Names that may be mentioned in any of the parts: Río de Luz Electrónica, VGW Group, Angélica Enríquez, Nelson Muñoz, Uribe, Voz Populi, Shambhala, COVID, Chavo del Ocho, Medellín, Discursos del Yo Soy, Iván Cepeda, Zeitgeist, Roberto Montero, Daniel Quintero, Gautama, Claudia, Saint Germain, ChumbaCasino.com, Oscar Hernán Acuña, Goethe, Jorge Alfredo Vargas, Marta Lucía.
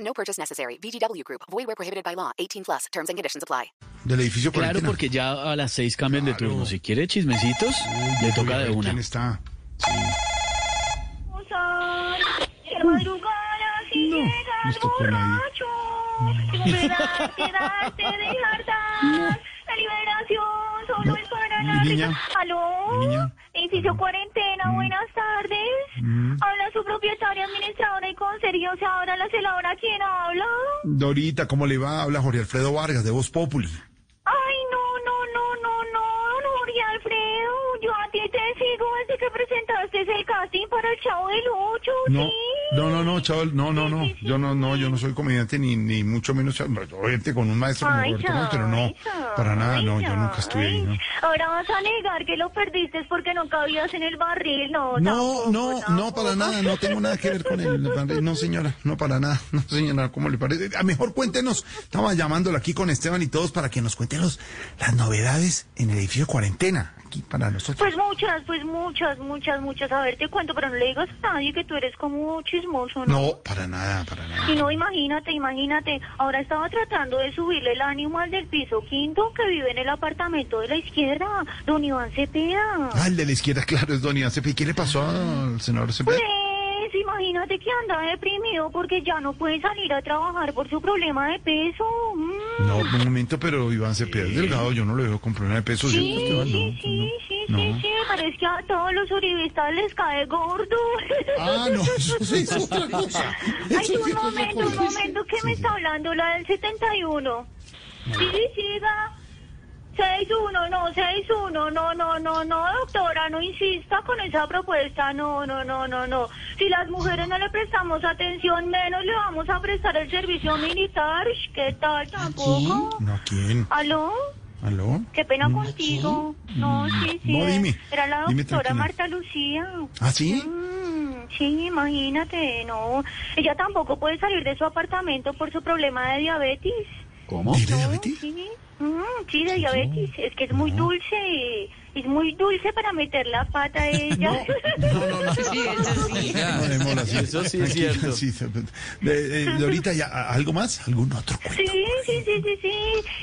No purchase necessary. VGW Group. Void where prohibited by law. 18 plus. Terms and conditions apply. Del edificio Cuarentena. Claro, porque ya a las 6 cambian de turno. Si quiere chismecitos, le toca de una. ¿Quién está? Sí. No está por ahí. La liberación solo es para la niña. ¿Aló? Niña. Edificio Cuarentena, buenas tardes. Habla su propietaria, administradora y consejería. O sea, ahora la celadora, ¿quién habla? Dorita, ¿cómo le va? Habla Jorge Alfredo Vargas, de Voz Populi. Ay, no, Jorge Alfredo. Yo a ti te sigo desde que presentaste el casting para el Chavo del Ocho, ¿sí? No, Chavo, sí. Yo no soy comediante, ni mucho menos, obviamente, con un maestro como Roberto Montero, yo nunca estuve ahí, ¿no? Ahora vas a negar que lo perdiste porque no cabías en el barril, no, para nada, no tengo nada que ver con el barril, no señora, ¿cómo le parece? A mejor cuéntenos, estamos llamándola aquí con Esteban y todos para que nos cuenten las novedades en el edificio Cuarentena. Para nosotros. Pues muchas. A ver, te cuento, pero no le digas a nadie que tú eres como chismoso, ¿no? No, para nada. Y no, imagínate. Ahora estaba tratando de subirle el ánimo al del piso quinto que vive en el apartamento de la izquierda, don Iván Cepeda. Ah, el de la izquierda, claro, es don Iván Cepeda. ¿Y qué le pasó al senador Cepeda? Pues, imagínate que anda deprimido porque ya no puede salir a trabajar por su problema de peso. No, un momento, pero Iván Cepeda es delgado, yo no lo veo con problema de peso. Sí, pero es que a todos los uribistas les cae gordo. Ah, no, eso es otra cosa. Ay, un momento, que me está hablando la del 71. Sí, siga. 6-1, no, 6-1, no, doctora, no insista con esa propuesta, no. Si las mujeres no le prestamos atención, menos le vamos a prestar el servicio militar, ¿qué tal? ¿Tampoco? ¿Quién? No, ¿quién? ¿Aló? Qué pena contigo. ¿Quién? No, sí. No, dime. Era la doctora Marta Lucía. ¿Ah, sí? Sí, imagínate, no. Ella tampoco puede salir de su apartamento por su problema de diabetes. ¿Cómo? ¿De diabetes? Sí, de diabetes. Es que es muy dulce. Es muy dulce para meter la pata de ella. No. Sí. Eso sí es cierto. Sí, ahorita ya, ¿algo más? ¿Algún otro cuento? Sí.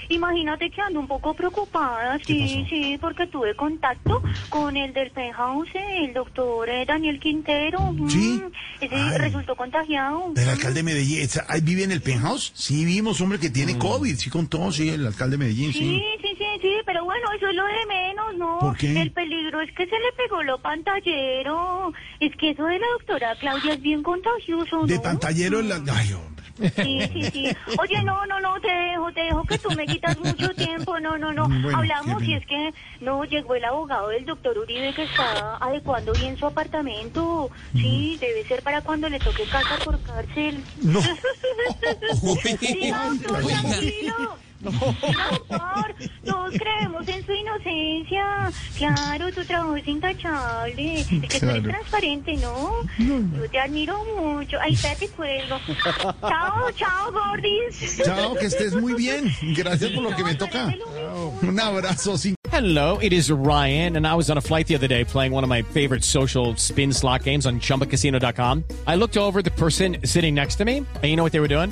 Imagínate que ando un poco preocupada. Sí, porque tuve contacto con el del penthouse, el doctor Daniel Quintero. Sí. Ese resultó contagiado. El alcalde de Medellín. ¿Ahí vive en el penthouse? Sí, vimos, hombre, que tiene COVID. Sí, con todo, sí, el alcalde de Medellín. Sí, pero bueno, eso es lo de menos, ¿no? ¿Por qué? El peligro es que se le pegó lo pantallero. Es que eso de la doctora Claudia es bien contagioso, ¿no? De pantallero en la... Ay, hombre. Sí. Oye, no, te dejo que tú me quitas mucho tiempo, no. Bueno, hablamos y es que no llegó el abogado del doctor Uribe que está adecuando bien su apartamento. Sí, debe ser para cuando le toque casa por cárcel. No. Sí, doctor, tranquilo. No, doctor, todos creemos en su inocencia. Claro, tu trabajo es intachable. Es que tú eres transparente, ¿no? Yo te admiro mucho. Ahí está, te cuelgo. Chao, gordis. Chao, que estés muy bien. Gracias por lo que me toca. Un abrazo. Hello, it is Ryan, and I was on a flight the other day playing one of my favorite social spin slot games on ChumbaCasino.com. I looked over at the person sitting next to me, and you know what they were doing?